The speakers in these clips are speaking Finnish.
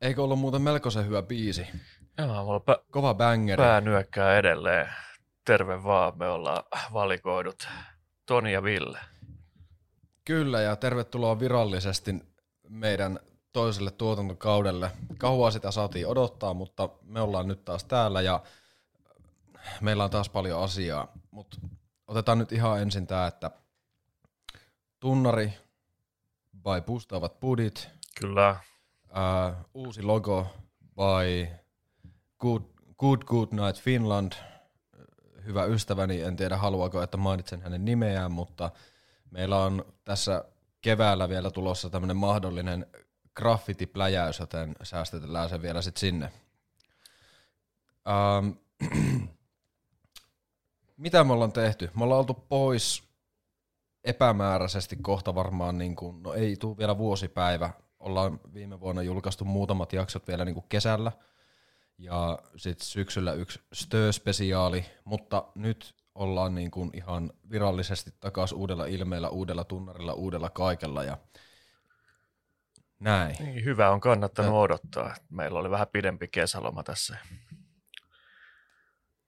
Eikö ollut muuten melkoisen hyvä biisi? Joo, mulla on kova bängeri. Pää nyökkää edelleen. Terve vaan, me ollaan valikoidut Toni ja Ville. Kyllä, ja tervetuloa virallisesti meidän toiselle tuotantokaudelle. Kauan sitä saatiin odottaa, mutta me ollaan nyt taas täällä ja meillä on taas paljon asiaa. Mut otetaan nyt ihan ensin tää, että tunnari by Pustavat Budit. Kyllä. Uusi logo by Good Night Finland. Hyvä ystäväni, en tiedä haluaako, että mainitsen hänen nimeään, mutta meillä on tässä keväällä vielä tulossa tämmöinen mahdollinen graffiti-pläjäys, joten säästetellään se vielä sitten sinne. Mitä me ollaan tehty? Me ollaan oltu pois epämääräisesti kohta varmaan, niin kuin, no ei tule vielä vuosipäivä. Ollaan viime vuonna julkaistu muutamat jaksot vielä niin kuin kesällä ja sitten syksyllä yksi stö-spesiaali, mutta nyt ollaan niin kuin ihan virallisesti takaisin uudella ilmeellä, uudella tunnarilla, uudella kaikella ja näin. Niin, hyvä on kannattanut odottaa. Meillä oli vähän pidempi kesäloma tässä.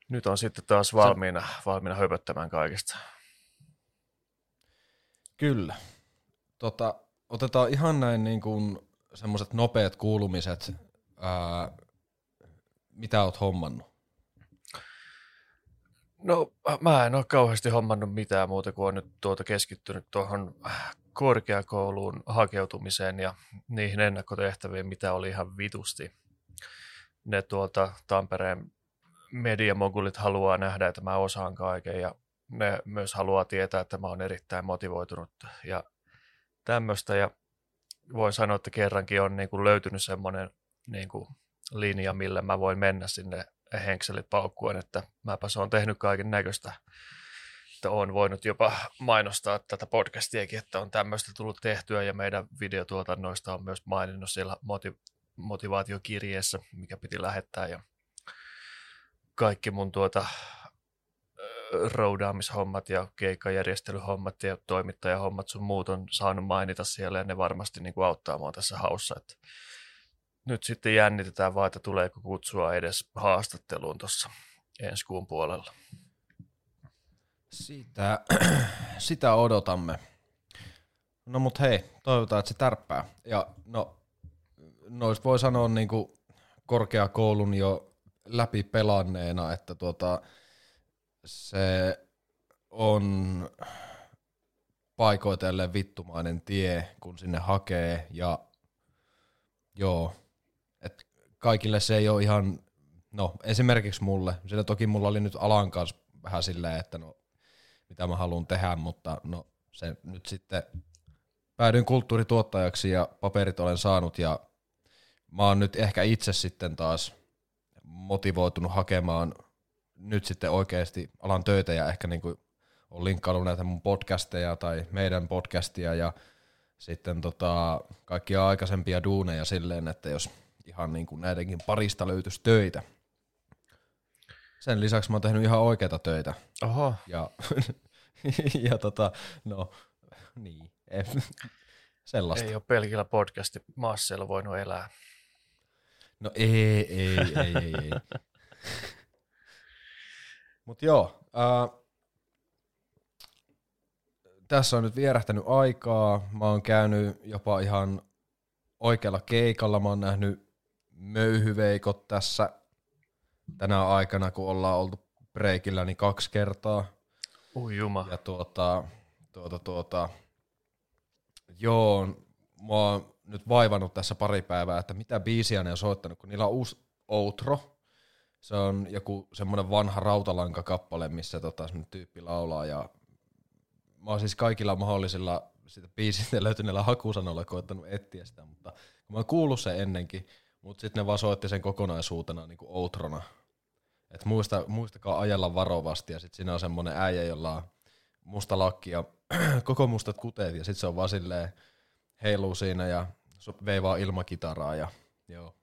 Nyt on sitten taas valmiina höpöttämään kaikesta. Kyllä. Otetaan ihan näin niin kuin semmoiset nopeat kuulumiset. Mitä oot hommannut? No mä en ole kauheasti hommannut mitään muuta kuin nyt keskittynyt tuohon korkeakouluun hakeutumiseen ja niihin ennakkotehtäviin, mitä oli ihan vitusti. Ne Tampereen mediamogulit haluaa nähdä, että mä osaan kaiken ja ne myös haluaa tietää, että mä oon erittäin motivoitunut ja tämmöistä. Ja voin sanoa, että kerrankin on niin kuin löytynyt semmoinen niin kuin linja, millä mä voin mennä sinne henkselit paukkuen, että mäpäs oon tehnyt kaiken näköistä. Että oon voinut jopa mainostaa tätä podcastiakin, että on tämmöistä tullut tehtyä ja meidän videotuotannoista on myös maininnut siellä motivaatiokirjeessä, mikä piti lähettää ja kaikki mun roudaamishommat ja keikkajärjestelyhommat ja toimittajahommat sun muut on saanut mainita siellä ja ne varmasti niin kuin auttaa mua tässä haussa. Että nyt sitten jännitetään vaan, että tuleeko kutsua edes haastatteluun tuossa ensi kuun puolella. Sitä odotamme. No mut hei, toivotaan, että se tärppää. Ja no, noista voi sanoa niin kuin korkeakoulun jo läpi pelanneena, että se on paikoitellen vittumainen tie, kun sinne hakee ja joo, että kaikille se ei ole ihan, no esimerkiksi mulle, sillä toki mulla oli nyt alan kanssa vähän silleen, että no mitä mä haluan tehdä, mutta no se nyt sitten päädyin kulttuurituottajaksi ja paperit olen saanut ja mä oon nyt ehkä itse sitten taas motivoitunut hakemaan nyt sitten oikeasti alan töitä ja ehkä niin kuin on linkkaillut näitä mun podcasteja tai meidän podcastia ja sitten kaikkia aikaisempia duuneja silleen, että jos ihan niin kuin näidenkin parista löytyisi töitä. Sen lisäksi mä oon tehnyt ihan oikeita töitä. Oho. Ja no niin, sellaista. Ei ole pelkillä podcasti maassa voinut elää. No ei. Mut joo, tässä on nyt vierähtänyt aikaa, mä oon käynyt jopa ihan oikealla keikalla, mä oon nähnyt Möyhy-Veikot tässä tänä aikana, kun ollaan oltu breikillä, niin 2 kertaa. Ui juma. Ja joo, mä oon nyt vaivannut tässä pari päivää, että mitä biisiä ne on soittanut, kun niillä on uusi outro. Se on joku semmoinen vanha rautalankakappale, missä semmoinen tyyppi laulaa ja mä oon siis kaikilla mahdollisilla sitä biisistä löytyneillä hakusanoilla koettanut etsiä sitä, mutta mä oon kuullut sen ennenkin, mutta sitten ne vaan soitti sen kokonaisuutena niin kuin outrona. Et muistakaa ajella varovasti ja sitten siinä on semmoinen äijä, jolla on musta lakki ja koko mustat kuteet ja sitten se on vaan silleen heiluu siinä ja veivaa ilmakitaraa ja joo.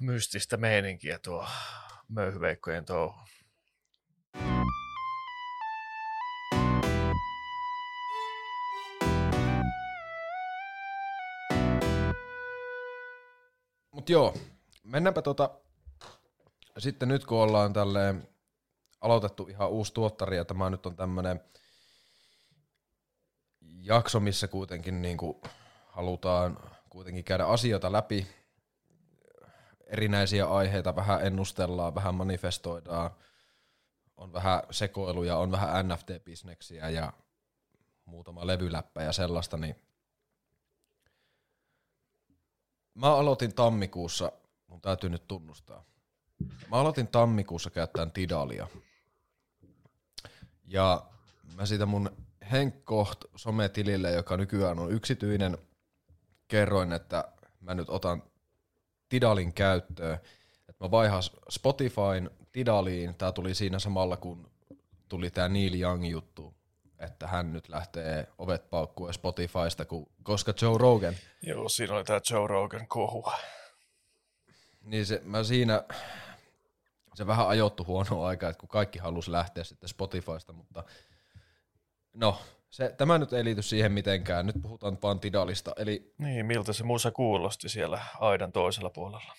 Mystistä meininkiä tuo Möyhy-Veikkojen touhu. Mut joo, mennäänpä sitten nyt kun ollaan tälleen aloitettu ihan uusi tuottari ja tämä nyt on tämmönen jakso, missä kuitenkin niinku halutaan kuitenkin käydä asioita läpi, erinäisiä aiheita, vähän ennustellaan, vähän manifestoidaan, on vähän sekoiluja, on vähän NFT-bisneksiä ja muutama levyläppä ja sellaista, niin mä aloitin tammikuussa, mun täytyy nyt tunnustaa, mä aloitin tammikuussa käyttämään Tidalia ja mä siitä mun Henkkoht sometilille, joka nykyään on yksityinen, kerroin, että mä nyt otan Tidalin käyttöön, että mä vaihan Spotifyn Tidaliin. Tää tuli siinä samalla, kun tuli tää Neil Young juttu, että hän nyt lähtee ovet paukkuen Spotifysta, koska Joe Rogan. Joo, siinä oli tää Joe Rogan kohua. Niin se vähän ajoittui huonoa aikaa, että kun kaikki halusi lähteä sitten Spotifysta, mutta no, tämä nyt ei liity siihen mitenkään. Nyt puhutaan vaan Tidalista. Eli niin, miltä se musa kuulosti siellä aidan toisella puolella?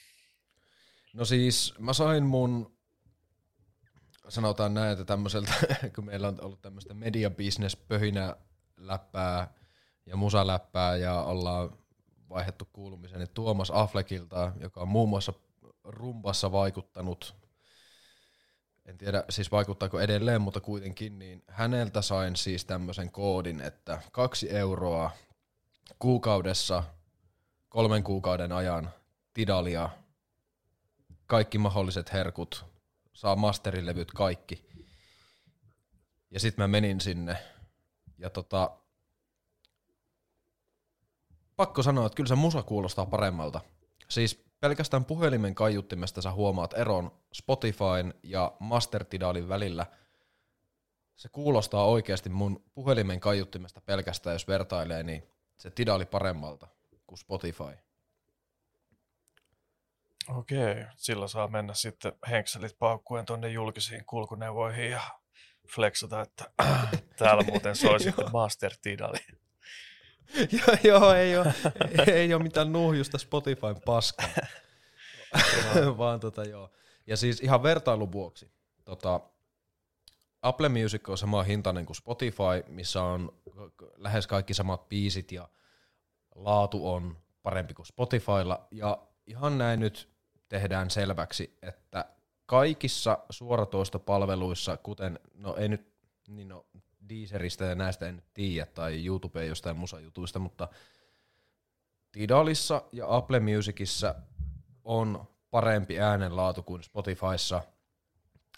No siis, mä sain mun, sanotaan näin, että tämmöiseltä, kun meillä on ollut tämmöistä media-business-pöhinä läppää ja musaläppää, ja ollaan vaihdettu kuulumisen, niin Tuomas Affleckilta, joka on muun muassa rumbassa vaikuttanut. En tiedä, siis vaikuttaako edelleen, mutta kuitenkin, niin häneltä sain siis tämmöisen koodin, että 2 euroa kuukaudessa 3 kuukauden ajan Tidalia, kaikki mahdolliset herkut, saa masterilevyt kaikki. Ja sit mä menin sinne ja pakko sanoa, että kyllä se musa kuulostaa paremmalta. Siis pelkästään puhelimen kaiuttimesta sä huomaat eron Spotifyn ja Master Tidalin välillä. Se kuulostaa oikeasti mun puhelimen kaiuttimesta pelkästään, jos vertailee, niin se Tidali paremmalta kuin Spotify. Okei, sillä saa mennä sitten henkselit paukkuen tonne julkisiin kulkuneuvoihin ja flexata, että täällä muuten soi sitten Master Tidali. Joo, ei ole mitään nuhjusta Spotifyn paskaa, vaan joo. Ja siis ihan vertailun vuoksi, Apple Music on sama hintainen kuin Spotify, missä on lähes kaikki samat biisit ja laatu on parempi kuin Spotifylla. Ja ihan näin nyt tehdään selväksi, että kaikissa suoratoistopalveluissa, kuten, no ei nyt, niin no, Deezeristä ja näistä en tiedä, tai YouTubea jostain musajutuista, mutta Tidalissa ja Apple Musicissa on parempi äänenlaatu kuin Spotifyssa,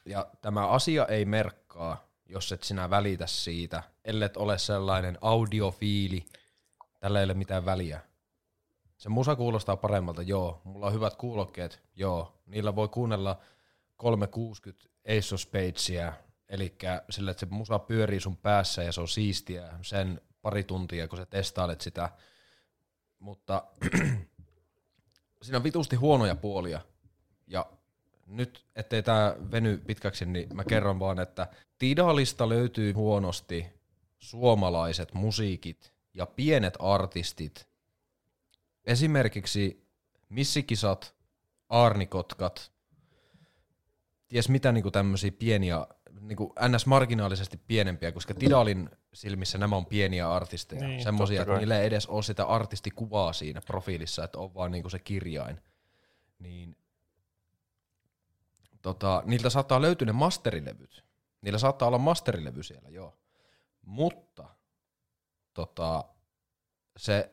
ja tämä asia ei merkkaa, jos et sinä välitä siitä, ellet ole sellainen audiofiili, tällä ei ole mitään väliä. Se musa kuulostaa paremmalta, joo, mulla on hyvät kuulokkeet, joo, niillä voi kuunnella 360 Ace of Spadesia, elikkä sillä, että se musa pyörii sun päässä ja se on siistiä sen pari tuntia, kun sä testailet sitä. Mutta siinä on vitusti huonoja puolia. Ja nyt, ettei tää veny pitkäksi, niin mä kerron vaan, että Tidalista löytyy huonosti suomalaiset musiikit ja pienet artistit. Esimerkiksi missikisat, aarnikotkat, ties mitä niinku tämmösiä pieniä, niinku ns. Marginaalisesti pienempiä, koska Tidalin silmissä nämä on pieniä artisteja. Niin, semmoisia, että niillä ei edes ole sitä artistikuvaa siinä profiilissa, että on vaan niinku se kirjain. Niin, niiltä saattaa löytyä ne masterilevyt. Niillä saattaa olla masterilevy siellä, joo. Mutta se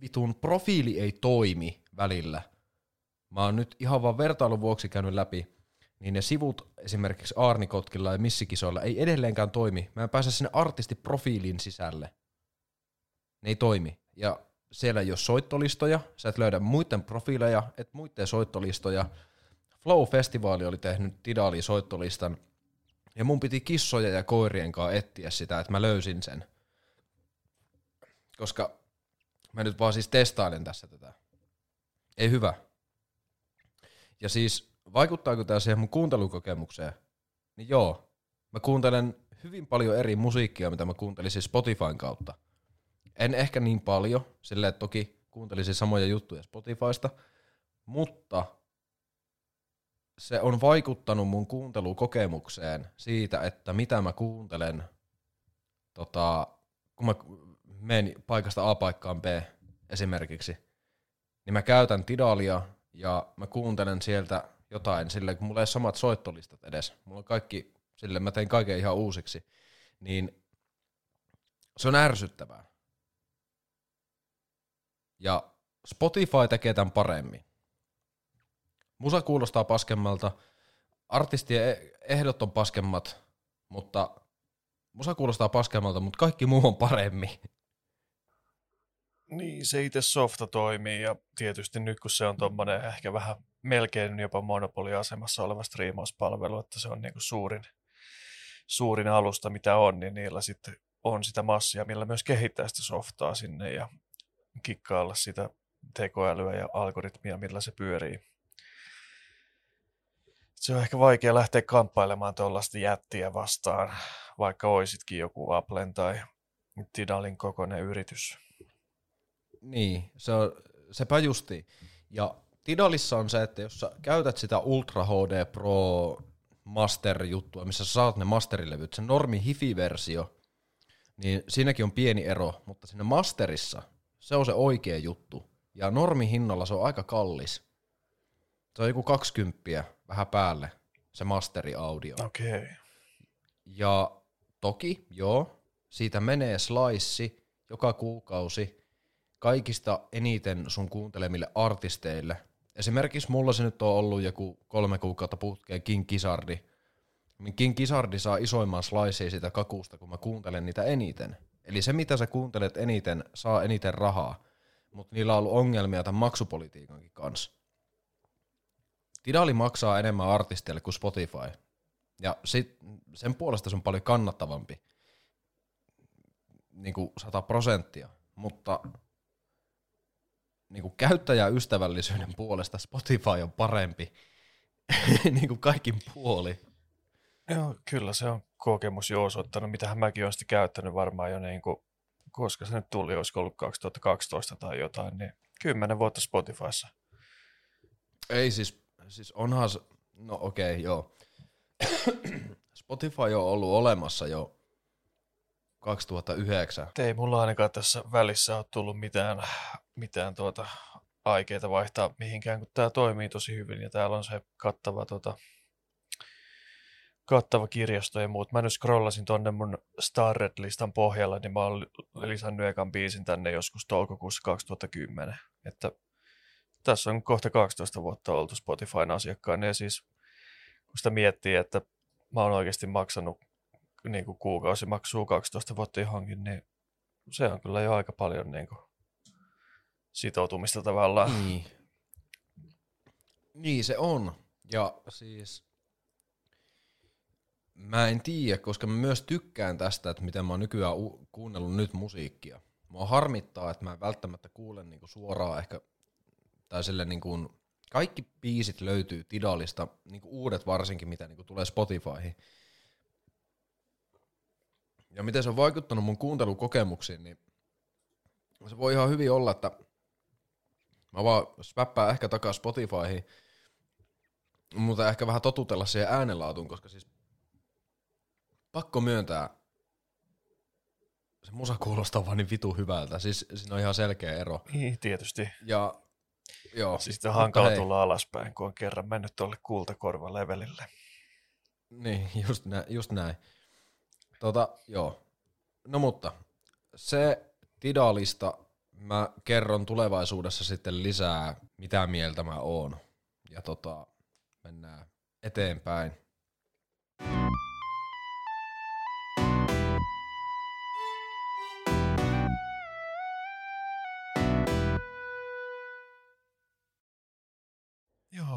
vitun profiili ei toimi välillä. Mä oon nyt ihan vaan vertailun vuoksi käynyt läpi, niin ne sivut esimerkiksi aarnikotkilla ja missikisoilla ei edelleenkään toimi. Mä en pääse sinne artistiprofiilin sisälle. Ne ei toimi. Ja siellä ei ole soittolistoja, sä et löydä muiden profiileja, et muiden soittolistoja. Flow-festivaali oli tehnyt Tidalin soittolistan, ja mun piti kissoja ja koirien kanssa etsiä sitä, että mä löysin sen. Koska mä nyt vaan siis testailen tässä tätä. Ei hyvä. Ja siis vaikuttaako tämä siihen mun kuuntelukokemukseen? Niin joo, mä kuuntelen hyvin paljon eri musiikkia, mitä mä kuuntelisin Spotifyn kautta. En ehkä niin paljon, silleen toki kuuntelisin samoja juttuja Spotifysta, mutta se on vaikuttanut mun kuuntelukokemukseen siitä, että mitä mä kuuntelen, kun mä menen paikasta A paikkaan B esimerkiksi, niin mä käytän Tidalia ja mä kuuntelen sieltä jotain sille, kun mulla ei ole samat soittolistat edes. Mulla on kaikki, sille mä tein kaiken ihan uusiksi, niin se on ärsyttävää. Ja Spotify tekee tämän paremmin. Musa kuulostaa paskemmalta, artistien ehdot on paskemmat, mutta musa kuulostaa paskemmalta, mutta kaikki muu on paremmin. Niin, se itse softa toimii ja tietysti nyt kun se on tommoinen ehkä vähän melkein jopa monopoliasemassa oleva striimauspalvelu, että se on niin kuin suurin alusta mitä on, niin niillä sitten on sitä massia, millä myös kehittää sitä softaa sinne ja kikkailla sitä tekoälyä ja algoritmia, millä se pyörii. Se on ehkä vaikea lähteä kamppailemaan tuollaista jättiä vastaan, vaikka oisitkin joku Applen tai Tidalin kokoinen yritys. Niin, sepä justiin. Ja Tidalissa on se, että jos sä käytät sitä Ultra HD Pro Master-juttua, missä sä saat ne masterilevyt, se normi hifi-versio, niin siinäkin on pieni ero, mutta siinä masterissa se on se oikea juttu. Ja normihinnalla se on aika kallis. Se on joku 20 vähän päälle, se masteriaudio. Okei. Okay. Ja toki, joo, siitä menee slice joka kuukausi kaikista eniten sun kuuntelemille artisteille. Esimerkiksi mulla se nyt on ollut joku 3 kuukautta putkeen King Gizzardi. King Gizzardi saa isoimman sliceen sitä kakusta, kun mä kuuntelen niitä eniten. Eli se, mitä sä kuuntelet eniten, saa eniten rahaa. Mutta niillä on ollut ongelmia tämän maksupolitiikankin kanssa. Tidali maksaa enemmän artisteille kuin Spotify. Ja sen puolesta se on paljon kannattavampi. Niin kuin 100%. Mutta niin kuin käyttäjäystävällisyyden puolesta Spotify on parempi. Niin kuin kaikin puoli. Joo, kyllä se on kokemus jo osoittanut. Mitähän mäkin olen sitten käyttänyt varmaan jo niin kuin, koska se nyt tuli, olisiko ollut 2012 tai jotain, niin 10 vuotta Spotifyssa. Ei siis onhan, no okei, joo. Spotify on ollut olemassa jo 2009. Ei mulla ainakaan tässä välissä ole tullut mitään aikeita vaihtaa mihinkään, kun tää toimii tosi hyvin ja täällä on se kattava kattava kirjasto ja muut. Mä nyt scrollasin tonne mun Starred-listan pohjalla, niin mä oon lisännyt ekan biisin tänne joskus toukokuussa 2010. Että tässä on kohta 12 vuotta oltu Spotifyn asiakkaana ja siis kun sitä miettii, että mä oon oikeasti maksanut niin kuin kuukausimaksua 12 vuotta johonkin, niin se on kyllä jo aika paljon niin kuin sitoutumista tavallaan. Niin se on. Ja siis mä en tiedä, koska mä myös tykkään tästä, että miten mä oon nykyään kuunnellut nyt musiikkia. Mua harmittaa, että mä en välttämättä kuulen niinku suoraan ehkä, tai sille niinku, kaikki biisit löytyy Tidalista, niinku uudet varsinkin, mitä niinku tulee Spotifyhin. Ja miten se on vaikuttanut mun kuuntelukokemuksiin, niin se voi ihan hyvin olla, että mä vaan späppään ehkä takaa Spotifyhin, mutta ehkä vähän totutella siihen äänenlaatuun, koska siis pakko myöntää, se musa kuulostaa vaan niin vitu hyvältä, siis siinä on ihan selkeä ero. Niin, tietysti. Ja joo. Siis on hankala tulla alaspäin, kun on kerran mennyt tuolle kultakorvalevelille. Niin, just näin. Joo. No mutta, se Tidalista mä kerron tulevaisuudessa sitten lisää, mitä mieltä mä oon. Ja mennään eteenpäin.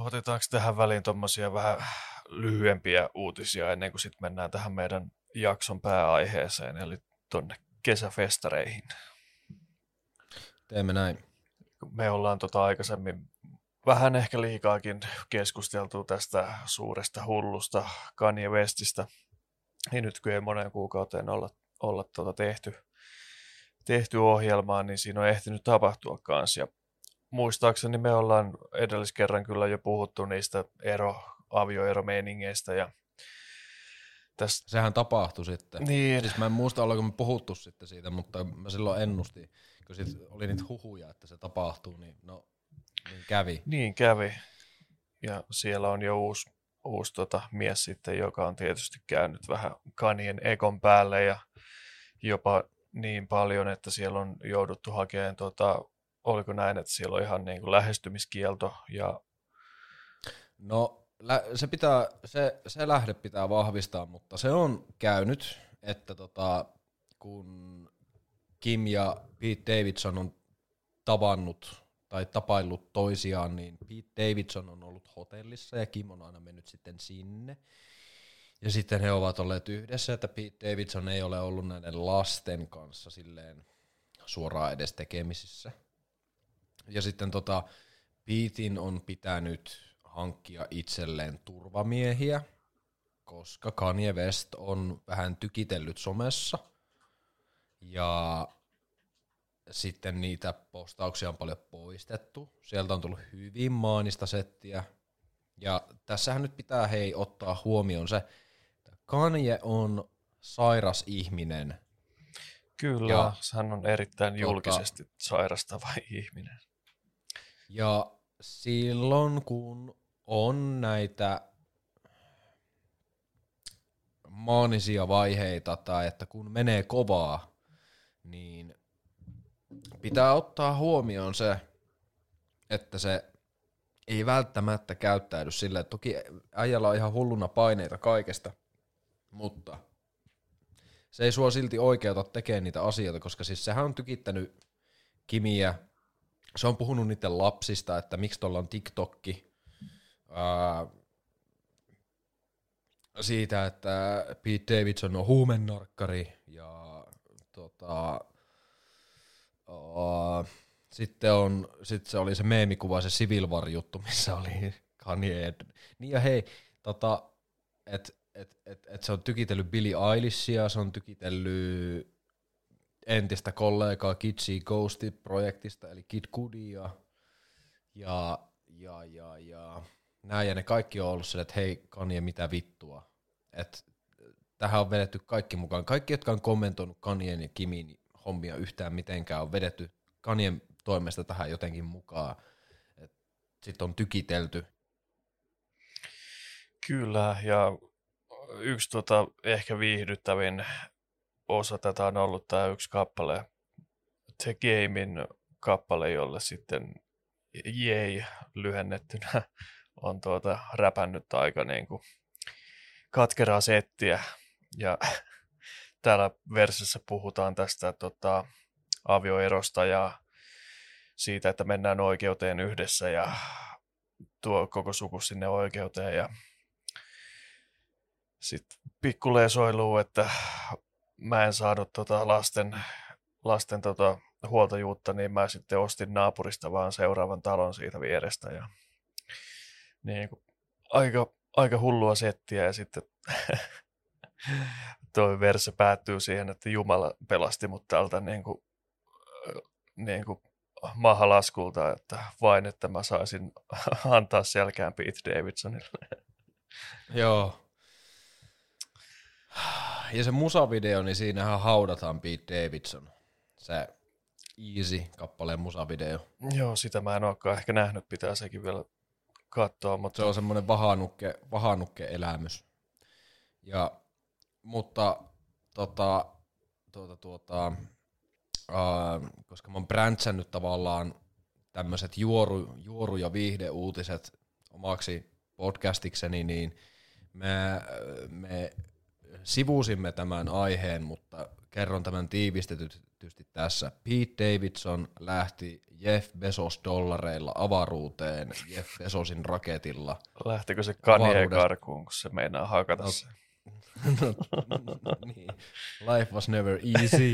Otetaanko tähän väliin tuommoisia vähän lyhyempiä uutisia ennen kuin sitten mennään tähän meidän jakson pääaiheeseen, eli tuonne kesäfestareihin. Teemme näin. Me ollaan aikaisemmin vähän ehkä liikaakin keskusteltu tästä suuresta hullusta Kanye Westistä, niin nyt kun ei moneen kuukauteen olla tehty ohjelmaa, niin siinä on ehtinyt tapahtua kanssa. muistaakseni me ollaan edelliskerran kyllä jo puhuttu niistä avioeromeiningeistä ja tästä. Sehän tapahtui sitten. Niin. Siis mä en muista, ollaanko me puhuttu sitten siitä, mutta mä silloin ennustin, kun sit oli niitä huhuja, että se tapahtuu, niin no niin kävi. Niin kävi. Ja siellä on jo uusi mies sitten, joka on tietysti käynyt vähän kanien ekon päälle ja jopa niin paljon, että siellä on jouduttu hakemaan, oliko näin, että siellä on ihan niin kuin lähestymiskielto ja... No se lähde pitää vahvistaa, mutta se on käynyt, että kun Kim ja Pete Davidson on tavannut tai tapaillut toisiaan, niin Pete Davidson on ollut hotellissa ja Kim on aina mennyt sitten sinne. Ja sitten he ovat olleet yhdessä, että Pete Davidson ei ole ollut näiden lasten kanssa silleen suoraan edes tekemisissä. Ja sitten Petein on pitänyt hankkia itselleen turvamiehiä, koska Kanye West on vähän tykitellyt somessa. Ja sitten niitä postauksia on paljon poistettu. Sieltä on tullut hyvin maanista settiä. Ja tässähän nyt pitää ottaa huomioon se, että Kanye on sairas ihminen. Kyllä, ja hän on erittäin julkisesti sairastava ihminen. Ja silloin kun on näitä maanisia vaiheita tai että kun menee kovaa, niin pitää ottaa huomioon se, että se ei välttämättä käyttäydy silleen. Toki äijällä on ihan hulluna paineita kaikesta, mutta se ei sua silti oikeuta tekemään niitä asioita, koska siis sehän on tykittänyt Kimiä. Se on puhunut niiden lapsista, että miksi tuolla on TikTokki. Siitä, että Pete Davidson on huumennarkkari ja sitten se oli se meemikuva, se Civil War -juttu, missä oli Kanye. Niin ja hei, että se on tykitellyt Billie Eilishia, se on tykitellyt entistä kollegaa Kidsy Ghosted-projektista, eli Kid Goodia, ja näin, ja ne kaikki on ollut sille, että hei Kanye, mitä vittua. Et tähän on vedetty kaikki mukaan. Kaikki, jotka on kommentoinut Kanyen ja Kimin hommia yhtään mitenkään, on vedetty Kanyen toimesta tähän jotenkin mukaan. Sitten on tykitelty. Kyllä, ja yksi ehkä viihdyttävin osa tätä on ollut tämä yksi kappale, The Gamein kappale, jolle sitten Jay lyhennettynä on räpännyt aika niin kuin katkeraa settiä. Ja täällä versissä puhutaan tästä avioerosta ja siitä, että mennään oikeuteen yhdessä ja tuo koko suku sinne oikeuteen ja sitten pikkuleesoiluu, että mä en saanut lasten huoltajuutta, niin mä sitten ostin naapurista vaan seuraavan talon siitä vierestä. Ja niin, aika hullua settiä ja sitten toi verse päättyy siihen, että Jumala pelasti mut tältä niin kuin mahalaskulta, että vain että mä saisin antaa selkään Pete Davidsonille. Joo. Ja se musavideo, niin siinähän haudataan Pete Davidson. Se Easy-kappaleen musavideo. Joo, sitä mä en olekaan ehkä nähnyt, pitää sekin vielä katsoa. Mutta se on semmoinen vahanukke-elämys. Ja, mutta koska mä oon bräntsännyt tavallaan tämmöiset juoru- ja viihdeuutiset omaksi podcastikseni, niin me sivusimme tämän aiheen, mutta kerron tämän tiivistetysti tässä. Pete Davidson lähti Jeff Bezos dollareilla avaruuteen Jeff Bezosin raketilla. Lähtikö se Kanye karkuun, kun se meinaa hakata sen? Niin. Life was never easy.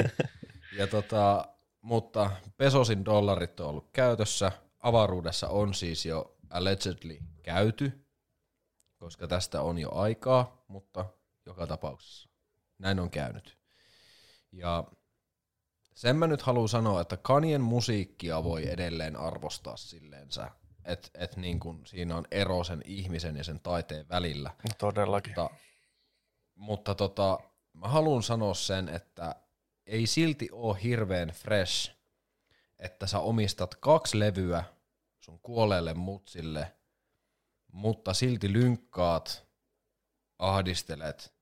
Ja mutta Bezosin dollarit on ollut käytössä. Avaruudessa on siis jo allegedly käyty, koska tästä on jo aikaa, mutta joka tapauksessa näin on käynyt. Ja Sen mä nyt haluan sanoa, että Kanyen musiikkia voi edelleen arvostaa silleensä, että et niin kun siinä on ero sen ihmisen ja sen taiteen välillä. Todellakin. Mutta mä haluan sanoa sen, että ei silti ole hirveän fresh, että sä omistat 2 levyä sun kuolleelle mutsille, mutta silti lynkkaat, ahdistelet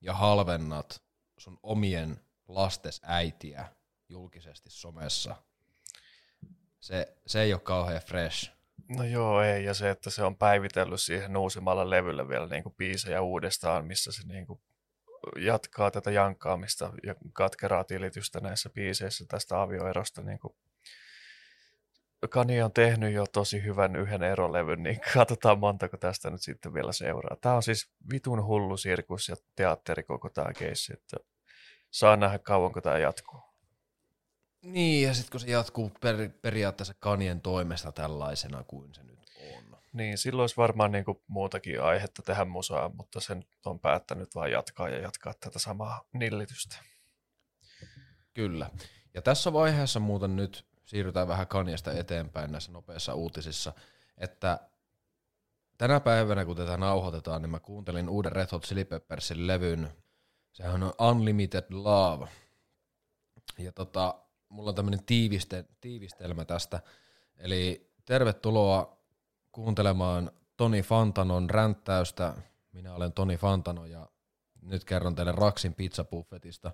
ja halvennat sun omien lastes äitiä julkisesti somessa. Se ei ole kauhean fresh. No joo, ei. Ja se, että se on päivitellyt siihen uusimmalla levyllä vielä niinku biisejä uudestaan, missä se niinku jatkaa tätä jankkaamista ja katkeraa tilitystä näissä biiseissä tästä avioerosta. Niinku Kanye on tehnyt jo tosi hyvän yhden erolevyn, niin katsotaan montako tästä nyt sitten vielä seuraa. Tämä on siis vitun hullu sirkus ja teatteri koko tämä keissi, että saa nähdä kauanko tämä jatkuu. Niin, ja sitten kun se jatkuu periaatteessa Kanyen toimesta tällaisena kuin se nyt on. Niin, silloin olisi varmaan niinku muutakin aihetta tehdä musaa, mutta sen on päättänyt vaan jatkaa ja jatkaa tätä samaa nillitystä. Kyllä. Ja tässä vaiheessa muuten nyt siirrytään vähän Kanyesta eteenpäin näissä nopeissa uutisissa, että tänä päivänä kun tätä nauhoitetaan, niin mä kuuntelin uuden Red Hot Chili Peppersin levyn. Sehän on Unlimited Love. Ja mulla on tämmöinen tiivistelmä tästä. Eli tervetuloa kuuntelemaan Toni Fantanon ränttäystä. Minä olen Toni Fantano ja nyt kerron teille Raksin Pizza Buffetista.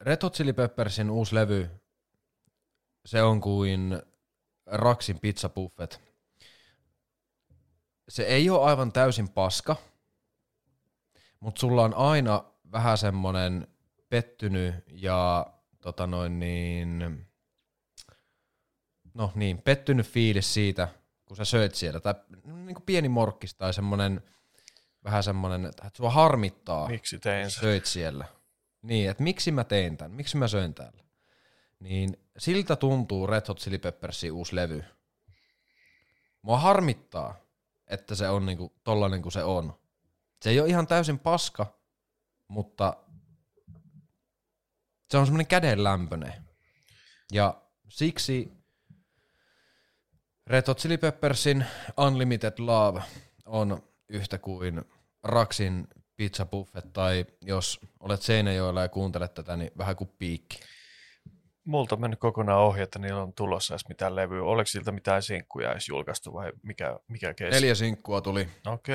Red Hot Chili Peppersin uusi levy, se on kuin Raksin Pizza Buffet. Se ei ole aivan täysin paska, mutta sulla on aina vähän semmonen pettynyt ja pettynyt fiilis siitä, kun sä söit siellä. Tai niin kuin pieni morkkis tai semmonen, vähän semmonen, että sua harmittaa, miksi tein sen? Söit siellä. Niin, että miksi mä tein tämän, miksi mä söin täällä. Niin siltä tuntuu Red Hot Chili Peppersin uusi levy. Mua harmittaa, että se on niinku tollanen kuin se on. Se ei ole ihan täysin paska, mutta se on semmoinen kädenlämpöinen. Ja siksi Red Hot Chili Peppersin Unlimited Love on yhtä kuin Raksin Pizza Buffet, tai jos olet Seinäjoella ja kuuntelet tätä, niin vähän kuin piikki. Multa on mennyt kokonaan ohi, että niillä on tulossa edes mitään levyä. Oliko siltä mitään sinkkuja edes julkaistu vai mikä keissi? 4 sinkkua tuli. Okay.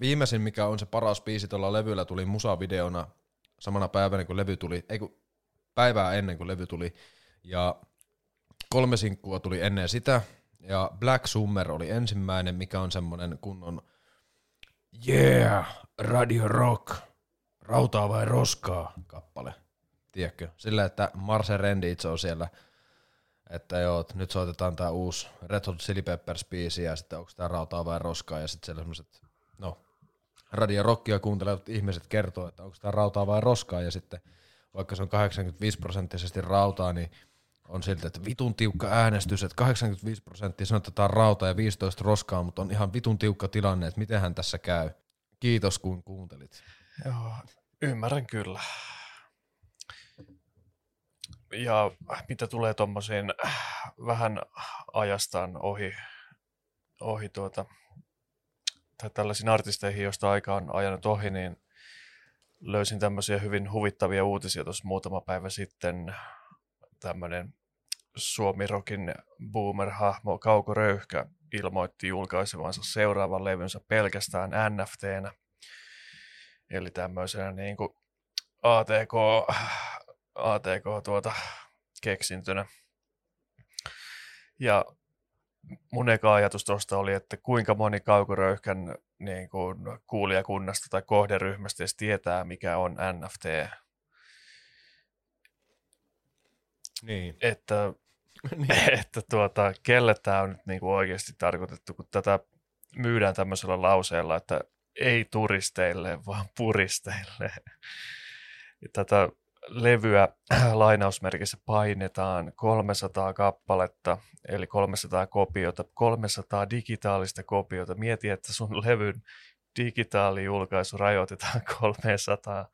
Viimeisin, mikä on se paras biisi tuolla levyllä, tuli musavideona samana päivänä, kun levy tuli. Ei, kun päivää ennen kuin levy tuli. Ja 3 sinkkua tuli ennen sitä. Ja Black Summer oli ensimmäinen, mikä on semmoinen kunnon Radio Rock, rautaa vai roskaa kappale. Tiedätkö? Sillä, että Marse Rendi itse on siellä, että joo, nyt soitetaan tää uusi Red Hot Chili Peppers -biisi ja sitten onko tää rautaa vai roskaa ja sitten siellä semmoset, Radio Rockia kuuntelevat ihmiset kertoo, että onko tää rautaa vai roskaa ja sitten vaikka se on 85% rautaa, niin on siltä, että vitun tiukka äänestys, että 85% sanoo, että tää on rauta ja 15 roskaa, mutta on ihan vitun tiukka tilanne, että mitenhän tässä käy. Kiitos kun kuuntelit. Joo, ymmärrän kyllä. Ja mitä tulee tommosiin vähän ajastaan ohi tai tällaisiin artisteihin, joista aika on ajanut ohi, niin löysin tämmöisiä hyvin huvittavia uutisia tuossa muutama päivä sitten. Tämmöinen suomirokin boomer-hahmo Kauko Röyhkä ilmoitti julkaisevansa seuraavan levynsä pelkästään NFT-nä. Eli tämmöisenä niin kuin ATK keksintönä. Ja mun eka ajatus tuosta oli, että kuinka moni Kauko Röyhkän niin kuin kuulijakunnasta tai kohderyhmästä edes tietää, mikä on NFT. Niin. Että kelle tämä on nyt niinku oikeasti tarkoitettu, kun tätä myydään tämmöisellä lauseella, että ei turisteille, vaan puristeille. Ja tätä levyä lainausmerkissä painetaan 300 kappaletta, eli 300 kopiota, 300 digitaalista kopiota. Mieti, että sun levyn digitaalijulkaisu rajoitetaan 300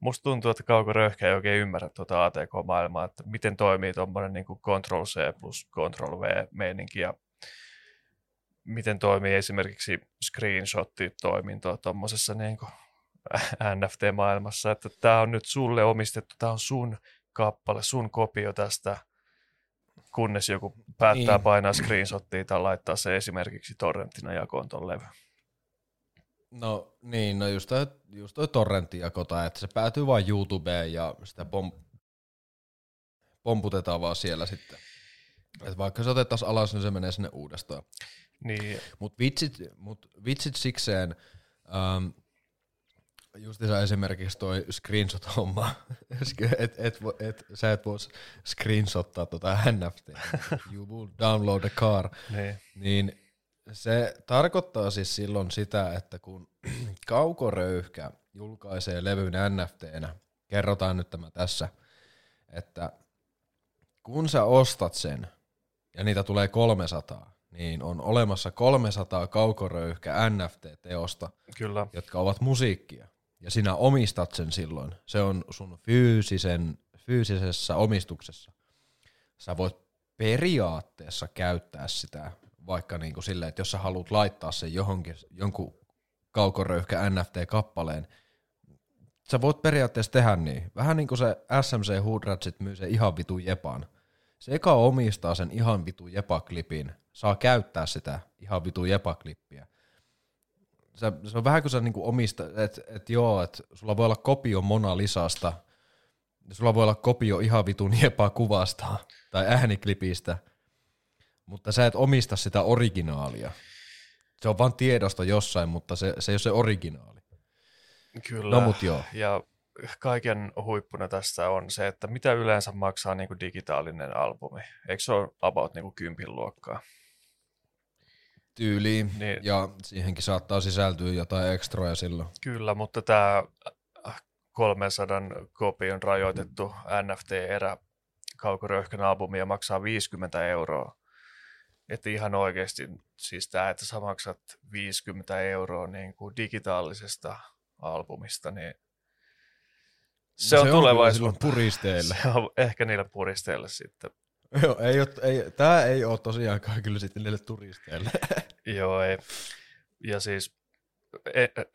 Musta tuntuu, että Kauko Röyhkä ei oikein ymmärrä tuota ATK-maailmaa, että miten toimii tuommoinen niin kuin Ctrl-C plus Ctrl-V-meininki ja miten toimii esimerkiksi screenshot-toimintoa tuommoisessa niin kuin NFT-maailmassa, että tämä on nyt sulle omistettu, tämä on sun kappale, sun kopio tästä, kunnes joku päättää painaa screenshottia tai laittaa se esimerkiksi torrenttina jakoon ton levy. No niin, no just toi torrenttijako, että se päätyy vain YouTubeen ja sitä pomputetaan vaan siellä sitten. Et vaikka se otettaisiin alas, niin se menee sinne uudestaan. Niin. Mut vitsit sikseen, justiinsa esimerkiksi toi screenshot-homma, sä et voi screenshottaa tota NFT, you will download a car, niin se tarkoittaa siis silloin sitä, että kun Kauko Röyhkä julkaisee levyn NFT-nä, kerrotaan nyt tämä tässä, että kun sä ostat sen, ja niitä tulee 300, niin on olemassa 300 Kauko Röyhkä NFT-teosta, kyllä, jotka ovat musiikkia. Ja sinä omistat sen silloin. Se on sun fyysisessä omistuksessa. Sä voit periaatteessa käyttää sitä vaikka niin kuin silleen, että jos sä haluat laittaa sen johonkin, jonkun Kauko Röyhkä NFT-kappaleen, sä voit periaatteessa tehdä niin. Vähän niin kuin se SMC Hoodratsit myy sen ihan vitu jepan. Se eka omistaa sen ihan vitu jepa-klipin, saa käyttää sitä ihan vitu jepa-klippiä. Se on vähän kuin sä niinku omistat, että sulla voi olla kopio Mona Lisasta, sulla voi olla kopio ihan vitun jepa-kuvasta tai ääniklipistä, mutta sä et omista sitä originaalia. Se on vaan tiedosta jossain, mutta se ei ole se originaali. Kyllä. No mut joo. Ja kaiken huippuna tässä on se, että mitä yleensä maksaa niin kuin digitaalinen albumi. Eikö se ole about niin kuin 10 luokkaa? Tyyliin, niin, ja siihenkin saattaa sisältyä jotain ekstroja silloin. Kyllä, mutta tämä 300 kopion rajoitettu NFT-erä Kauko Röyhkän albumia maksaa 50 €. Että ihan oikeasti, siis tämä, että sä maksat 50 € niin kuin digitaalisesta albumista, niin Se on tulevaisuus puristeille. Se on ehkä niillä puristeille sitten. Joo, tämä ei ole tosiaankaan kyllä sitten niille turisteille. Joo, ei. Ja siis